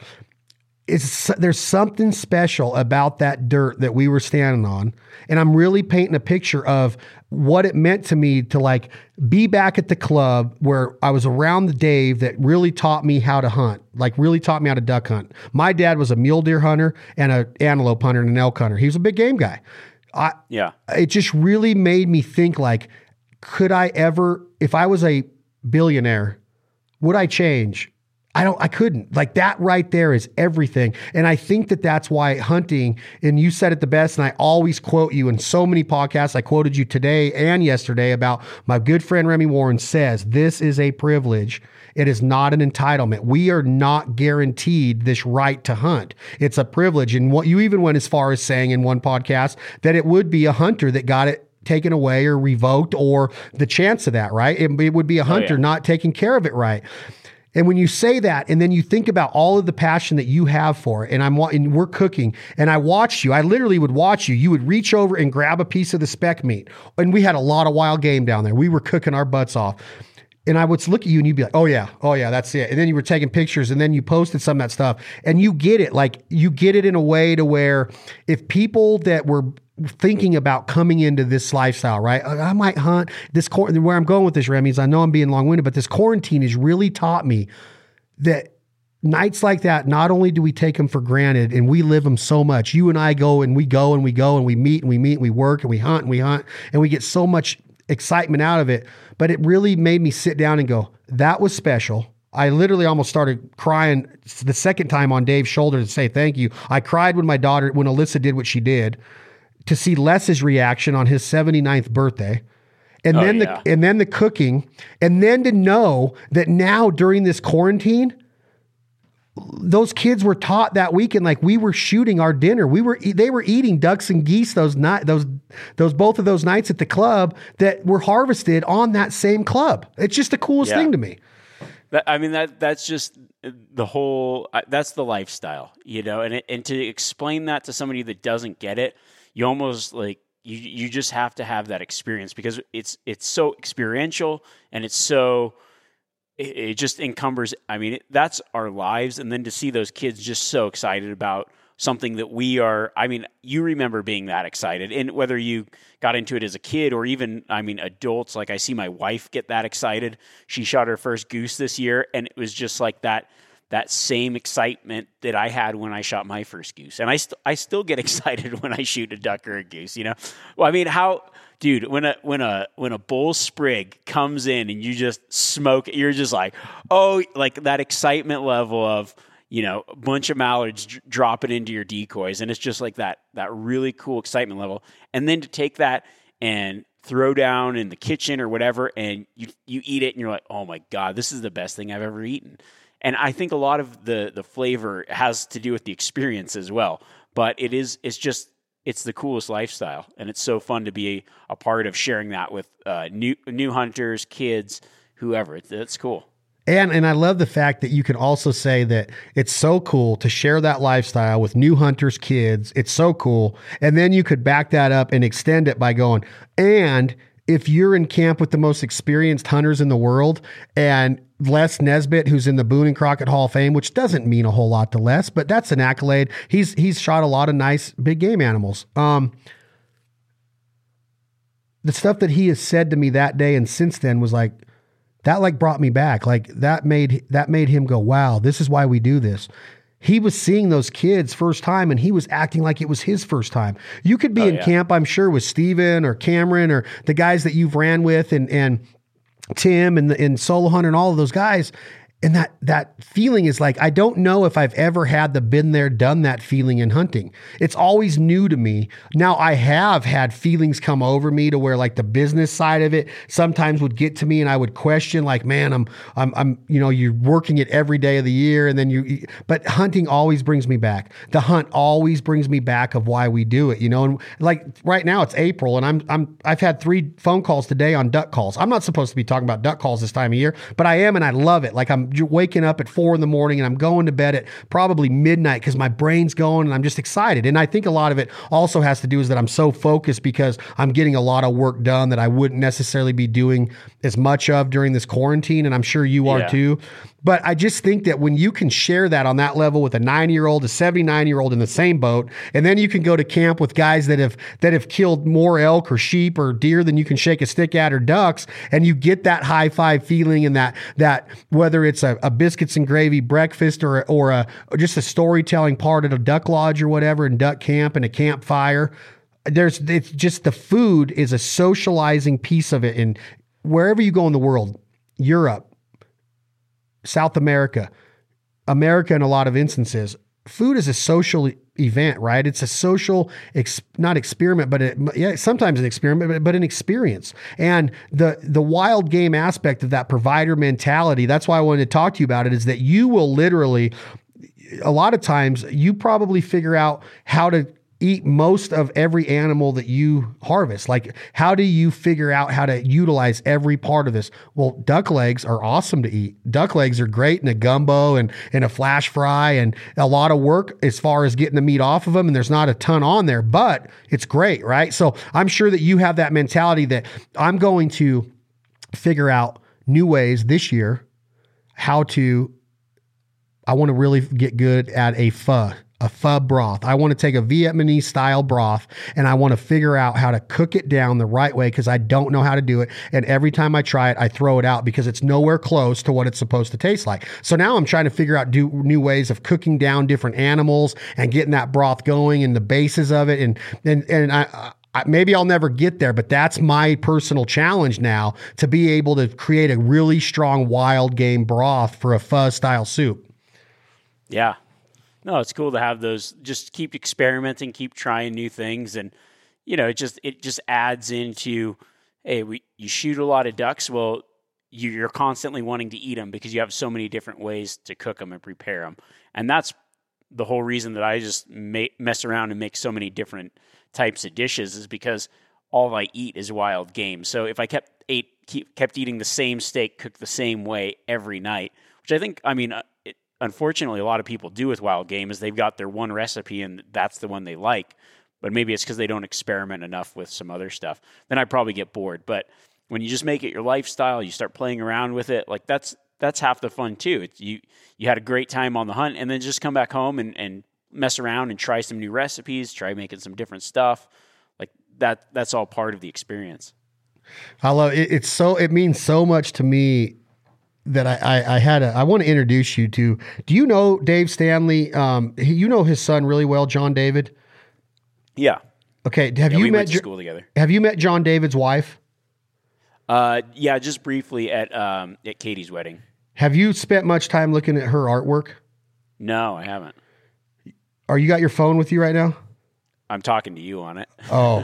There's something special about that dirt that we were standing on. And I'm really painting a picture of what it meant to me to like be back at the club where I was around the Dave that really taught me how to hunt, like really taught me how to duck hunt. My dad was a mule deer hunter and an antelope hunter and an elk hunter. He was a big game guy. It just really made me think, like, could I ever, if I was a billionaire, would I change? I couldn't. Like, that right there is everything. And I think that that's why hunting, and you said it the best, and I always quote you in so many podcasts. I quoted you today and yesterday about my good friend Remi Warren says, this is a privilege. It is not an entitlement. We are not guaranteed this right to hunt. It's a privilege. And what you even went as far as saying in one podcast that it would be a hunter that got it taken away or revoked, or the chance of that, right? It would be a hunter not taking care of it right. And when you say that, and then you think about all of the passion that you have for it, and we're cooking, and I watched you. I literally would watch you. You would reach over and grab a piece of the speck meat. And we had a lot of wild game down there. We were cooking our butts off. And I would look at you and you'd be like, oh yeah, that's it. And then you were taking pictures, and then you posted some of that stuff. And you get it. Like, you get it in a way to where if people that were thinking about coming into this lifestyle, right? I might hunt this quarantine. Where I'm going with this, Remi, is I know I'm being long-winded, but this quarantine has really taught me that nights like that, not only do we take them for granted and we live them so much, you and I go and we meet and we meet and we work and we hunt and we get so much excitement out of it. But it really made me sit down and go, that was special. I literally almost started crying the second time on Dave's shoulder to say thank you. I cried when Alyssa did what she did, to see Les's reaction on his 79th birthday, and then the cooking, and then to know that now during this quarantine, those kids were taught that weekend, like, we were shooting our dinner. They were eating ducks and geese both of those nights at the club that were harvested on that same club. It's just the coolest thing to me. That's just the whole. That's the lifestyle, you know. And to explain that to somebody that doesn't get it, you almost like you just have to have that experience, because it's so experiential, and it's so it just encumbers. I mean, that's our lives. And then to see those kids just so excited about something that we are. I mean, you remember being that excited, and whether you got into it as a kid or even, I mean, adults. Like, I see my wife get that excited. She shot her first goose this year, and it was just like that same excitement that I had when I shot my first goose. And I still get excited when I shoot a duck or a goose, you know? Well, I mean, when a bull sprig comes in and you just smoke it, you're just like, oh, like that excitement level of, you know, a bunch of mallards dropping into your decoys. And it's just like that really cool excitement level. And then to take that and throw down in the kitchen or whatever, and you eat it and you're like, oh my God, this is the best thing I've ever eaten. And I think a lot of the flavor has to do with the experience as well. But it's the coolest lifestyle. And it's so fun to be a part of sharing that with new hunters, kids, whoever. It's cool. And I love the fact that you can also say that it's so cool to share that lifestyle with new hunters, kids. It's so cool. And then you could back that up and extend it by going, and if you're in camp with the most experienced hunters in the world, and Les Nesbitt, who's in the Boone and Crockett Hall of Fame, which doesn't mean a whole lot to Les, but that's an accolade. He's shot a lot of nice big game animals. The stuff that he has said to me that day and since then was like, that like brought me back. Like that made him go, wow, this is why we do this. He was seeing those kids first time, and he was acting like it was his first time. You could be in camp, I'm sure, with Steven or Cameron or the guys that you've ran with and Tim and Solo Hunter and all of those guys. And that feeling is like, I don't know if I've ever had the been there, done that feeling in hunting. It's always new to me. Now I have had feelings come over me to where like the business side of it sometimes would get to me and I would question like, man, I'm you know, you're working it every day of the year. And then but hunting always brings me back. The hunt always brings me back of why we do it, you know? And like right now it's April and I've had 3 phone calls today on duck calls. I'm not supposed to be talking about duck calls this time of year, but I am. And I love it. Like you're waking up at 4 a.m. and I'm going to bed at probably midnight because my brain's going and I'm just excited. And I think a lot of it also has to do is that I'm so focused because I'm getting a lot of work done that I wouldn't necessarily be doing as much of during this quarantine. And I'm sure you are too. But I just think that when you can share that on that level with a 9-year-old, a 79-year-old in the same boat, and then you can go to camp with guys that have killed more elk or sheep or deer than you can shake a stick at or ducks, and you get that high five feeling and that whether it's a biscuits and gravy breakfast or just a storytelling part at a duck lodge or whatever in duck camp and a campfire, it's just the food is a socializing piece of it. And wherever you go in the world, Europe, South America, in a lot of instances, food is a social event, right? It's a social, not experiment, but sometimes an experiment, but an experience. And the wild game aspect of that provider mentality, that's why I wanted to talk to you about it, is that you will literally, a lot of times, you probably figure out how to eat most of every animal that you harvest. Like, how do you figure out how to utilize every part of this? Well, duck legs are awesome to eat. Duck legs are great in a gumbo and in a flash fry, and a lot of work as far as getting the meat off of them. And there's not a ton on there, but it's great, right? So I'm sure that you have that mentality that I'm going to figure out new ways this year I want to really get good at a pho broth. I want to take a Vietnamese style broth and I want to figure out how to cook it down the right way because I don't know how to do it. And every time I try it, I throw it out because it's nowhere close to what it's supposed to taste like. So now I'm trying to figure out new ways of cooking down different animals and getting that broth going and the bases of it. And maybe I'll never get there, but that's my personal challenge now, to be able to create a really strong wild game broth for a pho style soup. Yeah. No, it's cool to have those. Just keep experimenting, keep trying new things, and you know, it just adds into, hey, you shoot a lot of ducks. Well, you're constantly wanting to eat them because you have so many different ways to cook them and prepare them, and that's the whole reason that I just mess around and make so many different types of dishes, is because all I eat is wild game. So if I kept eating the same steak cooked the same way every night, which I think, I mean. Unfortunately, a lot of people do with wild game is they've got their one recipe and that's the one they like, but maybe it's because they don't experiment enough with some other stuff. Then I probably get bored. But when you just make it your lifestyle, you start playing around with it. Like that's half the fun too. It's, you had a great time on the hunt, and then just come back home and mess around and try some new recipes, try making some different stuff. Like that's all part of the experience. I love it. It's so, it means so much to me. That I want to introduce you to. Do you know Dave Stanley? You know his son really well, John David. Yeah. Okay. We went to school together? Have you met John David's wife? Yeah, just briefly at Katie's wedding. Have you spent much time looking at her artwork? No, I haven't. Are you got your phone with you right now? I'm talking to you on it. Oh,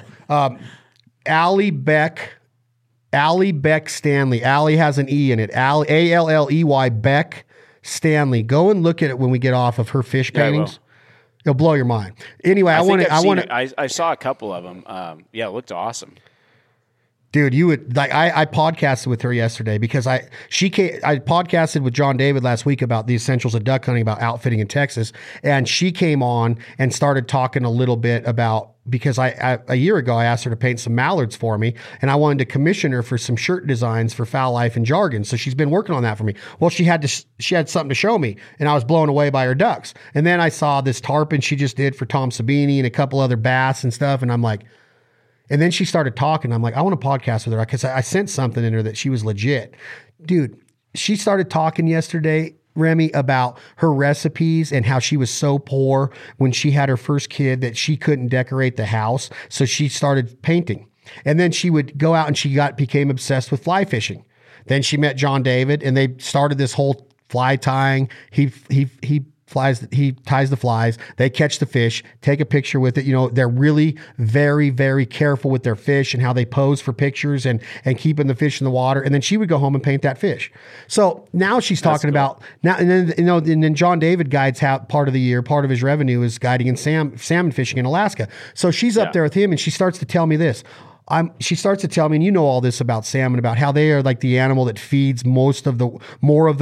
Allie Beck Stanley. Allie has an E in it. Allie, A-L-L-E-Y, Beck Stanley. Go and look at it when we get off of her fish paintings. It'll blow your mind. Anyway, I want to. I saw a couple of them. Yeah, it looked awesome. Dude, you would like. I podcasted with her yesterday because I podcasted with John David last week about the essentials of duck hunting, about outfitting in Texas, and she came on and started talking a little bit about. Because a year ago, I asked her to paint some mallards for me, and I wanted to commission her for some shirt designs for Foul Life and Jargon. So she's been working on that for me. Well, she had something to show me, and I was blown away by her ducks. And then I saw this tarpon she just did for Tom Sabini and a couple other bass and stuff, and I'm like, and then she started talking. I'm like, I want to podcast with her because I sensed something in her that she was legit. Dude, she started talking yesterday, Remi, about her recipes and how she was so poor when she had her first kid that she couldn't decorate the house. So she started painting, and then she would go out and she became obsessed with fly fishing. Then she met John David and they started this whole fly tying. He ties the flies. They catch the fish, take a picture with it. You know, they're really very, very careful with their fish and how they pose for pictures and keeping the fish in the water. And then she would go home and paint that fish. So now she's talking about now, and then, you know, and then John David guides how part of the year, part of his revenue is guiding in salmon fishing in Alaska. So she's up there with him and she starts to tell me this. She starts to tell me, and you know all this about salmon, about how they are like the animal that feeds more of the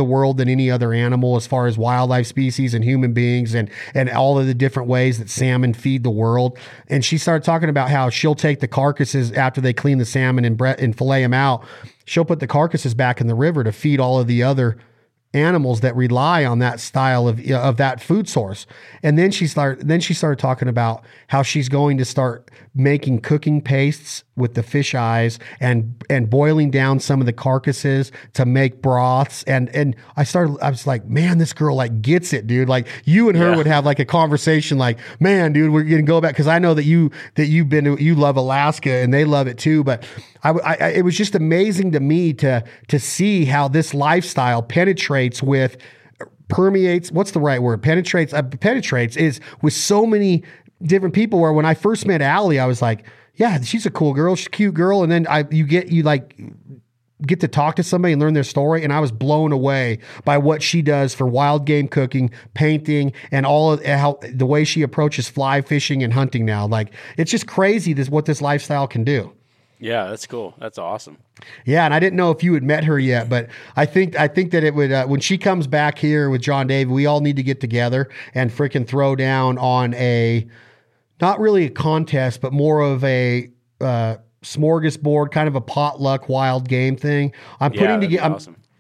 world than any other animal as far as wildlife species and human beings and all of the different ways that salmon feed the world. And she started talking about how she'll take the carcasses after they clean the salmon and fillet them out. She'll put the carcasses back in the river to feed all of the other animals that rely on that style of that food source. And then she started talking about how she's going to start making cooking pastes with the fish eyes and boiling down some of the carcasses to make broths. And I was like, man, this girl like gets it, dude. Like you and her would have like a conversation like, man, dude, we're going to go back. Cause I know that you love Alaska and they love it too. But I it was just amazing to me to see how this lifestyle penetrates is with so many different people, where when I first met Allie, I was like, yeah, she's a cool girl. She's a cute girl. And then you get to talk to somebody and learn their story. And I was blown away by what she does for wild game cooking, painting, and all of how the way she approaches fly fishing and hunting now. Like, it's just crazy what this lifestyle can do. Yeah, that's cool. That's awesome. Yeah, and I didn't know if you had met her yet, but I think that it would when she comes back here with John David, we all need to get together and freaking throw down on a not really a contest, but more of a smorgasbord, kind of a potluck wild game thing. I'm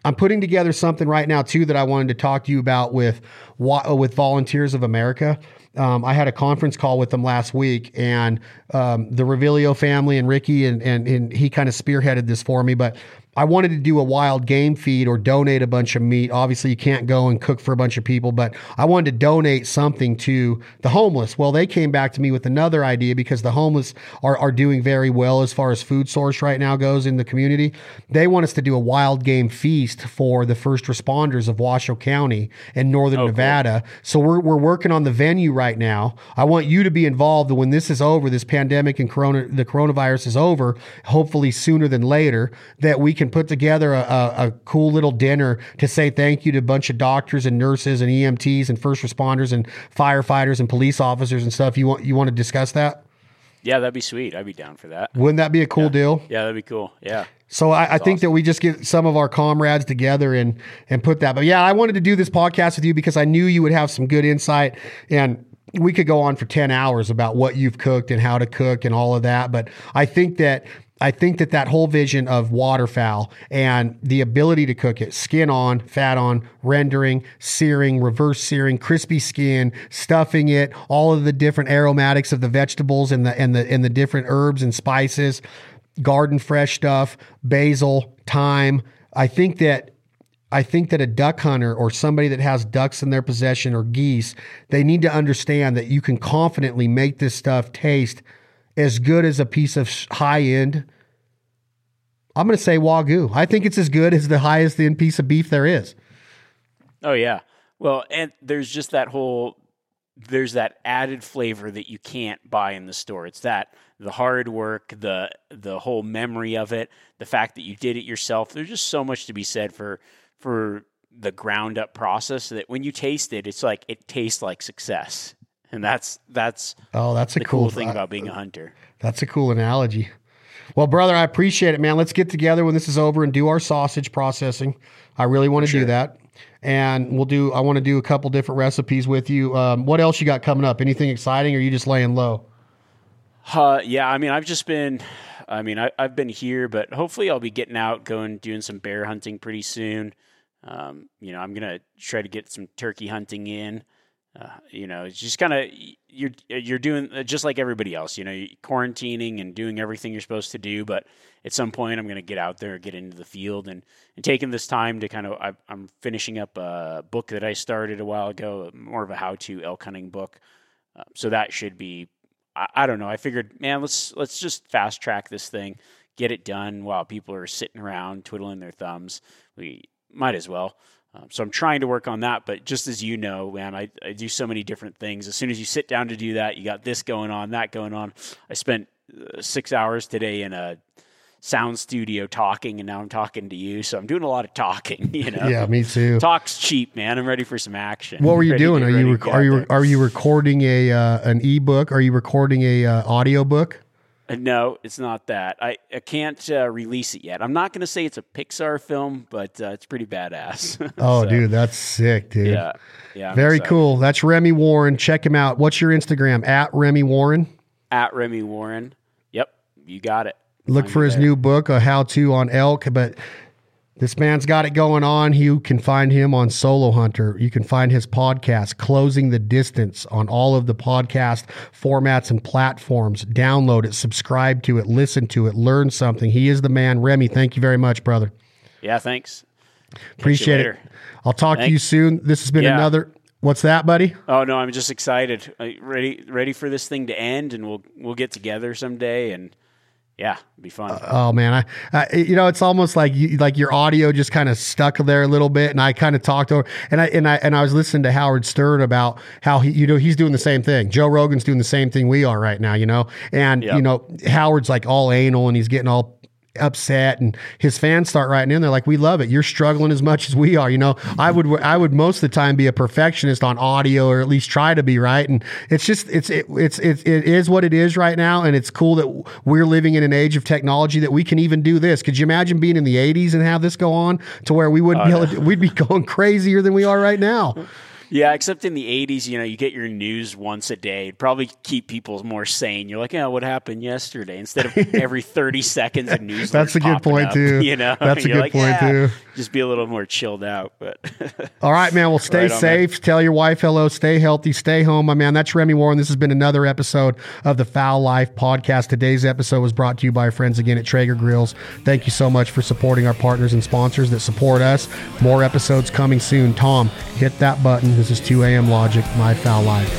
putting together something right now too that I wanted to talk to you about with Volunteers of America. I had a conference call with them last week, and the Revilio family and Ricky and he kind of spearheaded this for me. But I wanted to do a wild game feed or donate a bunch of meat. Obviously, you can't go and cook for a bunch of people, but I wanted to donate something to the homeless. Well, they came back to me with another idea because the homeless are doing very well as far as food source right now goes in the community. They want us to do a wild game feast for the first responders of Washoe County and northern Nevada. Cool. So we're working on the venue right now. I want you to be involved when this is over, this pandemic and the coronavirus is over, hopefully sooner than later, that we can put together a cool little dinner to say thank you to a bunch of doctors and nurses and EMTs and first responders and firefighters and police officers and stuff. You want to discuss that? Yeah, that'd be sweet. I'd be down for that. Wouldn't that be a cool deal? Yeah, that'd be cool. Yeah. So I think that we just get some of our comrades together and put that. But yeah, I wanted to do this podcast with you because I knew you would have some good insight, and we could go on for 10 hours about what you've cooked and how to cook and all of that. But I think that whole vision of waterfowl and the ability to cook it, skin on, fat on, rendering, searing, reverse searing, crispy skin, stuffing it, all of the different aromatics of the vegetables and the different herbs and spices, garden fresh stuff, basil, thyme. I think that a duck hunter or somebody that has ducks in their possession or geese, they need to understand that you can confidently make this stuff taste as good as a piece of high-end, I'm going to say Wagyu. I think it's as good as the highest-end piece of beef there is. Oh, yeah. Well, and there's just there's that added flavor that you can't buy in the store. It's the hard work, the whole memory of it, the fact that you did it yourself. There's just so much to be said for the ground-up process that when you taste it, it's like it tastes like success. And that's a cool thing about being a hunter. That's a cool analogy. Well, brother, I appreciate it, man. Let's get together when this is over and do our sausage processing. I really want to do that. And I want to do a couple different recipes with you. What else you got coming up? Anything exciting, or are you just laying low? Yeah. I mean, I've been here, but hopefully I'll be getting out, doing some bear hunting pretty soon. I'm going to try to get some turkey hunting in. It's just kind of, you're doing just like everybody else, you're quarantining and doing everything you're supposed to do. But at some point I'm going to get out there, get into the field and taking this time to kind of, I'm finishing up a book that I started a while ago, more of a how-to elk hunting book. So that should be, I don't know. I figured, man, let's just fast track this thing, get it done while people are sitting around twiddling their thumbs. We might as well. So I'm trying to work on that, but just as you know, man, I do so many different things. As soon as you sit down to do that, you got this going on, that going on. I spent 6 hours today in a sound studio talking, and now I'm talking to you. So I'm doing a lot of talking, you know? Yeah, me too. Talk's cheap, man. I'm ready for some action. What were you doing? Are you recording an ebook? Are you recording a audio book? No, it's not that. I can't release it yet. I'm not going to say it's a Pixar film, but it's pretty badass. Oh, so, dude, that's sick, dude. Yeah, yeah. Very cool. That's Remi Warren. Check him out. What's your Instagram? At Remi Warren? At Remi Warren. Yep, you got it. Look for his new book, A How-To on Elk, but this man's got it going on. You can find him on Solo Hunter. You can find his podcast, Closing the Distance, on all of the podcast formats and platforms. Download it, subscribe to it, listen to it, learn something. He is the man. Remi, thank you very much, brother. Yeah, thanks. Appreciate it. I'll talk to you soon. This has been another... What's that, buddy? Oh, no, I'm just excited. Ready for this thing to end, and we'll get together someday and... Yeah, it'd be fun. Oh man, it's almost like your audio just kind of stuck there a little bit, and I kind of talked over, and I was listening to Howard Stern about how he's doing the same thing. Joe Rogan's doing the same thing we are right now, you know, and Howard's like all anal and he's getting all upset, and his fans start writing in. They're like, "We love it. You're struggling as much as we are." You know, I would most of the time be a perfectionist on audio, or at least try to be, right. And it's just, it is what it is right now. And it's cool that we're living in an age of technology that we can even do this. Could you imagine being in the '80s and have this go on to where we wouldn't be able to, we'd be going crazier than we are right now. Yeah, except in the 80s, you know, you get your news once a day. It'd probably keep people more sane. You're like, yeah, what happened yesterday? Instead of every 30 seconds of news. That's a good point, too. You know? That's a good point, too. Just be a little more chilled out. But all right, man. Well, stay safe. Man. Tell your wife hello. Stay healthy. Stay home, my man. That's Remi Warren. This has been another episode of the Foul Life Podcast. Today's episode was brought to you by our friends again at Traeger Grills. Thank you so much for supporting our partners and sponsors that support us. More episodes coming soon. Tom, hit that button. This is 2 a.m. Logic, My Foul Life.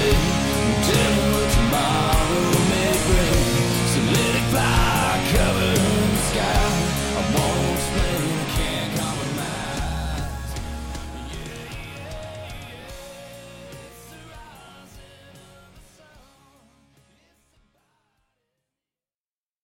Sweet.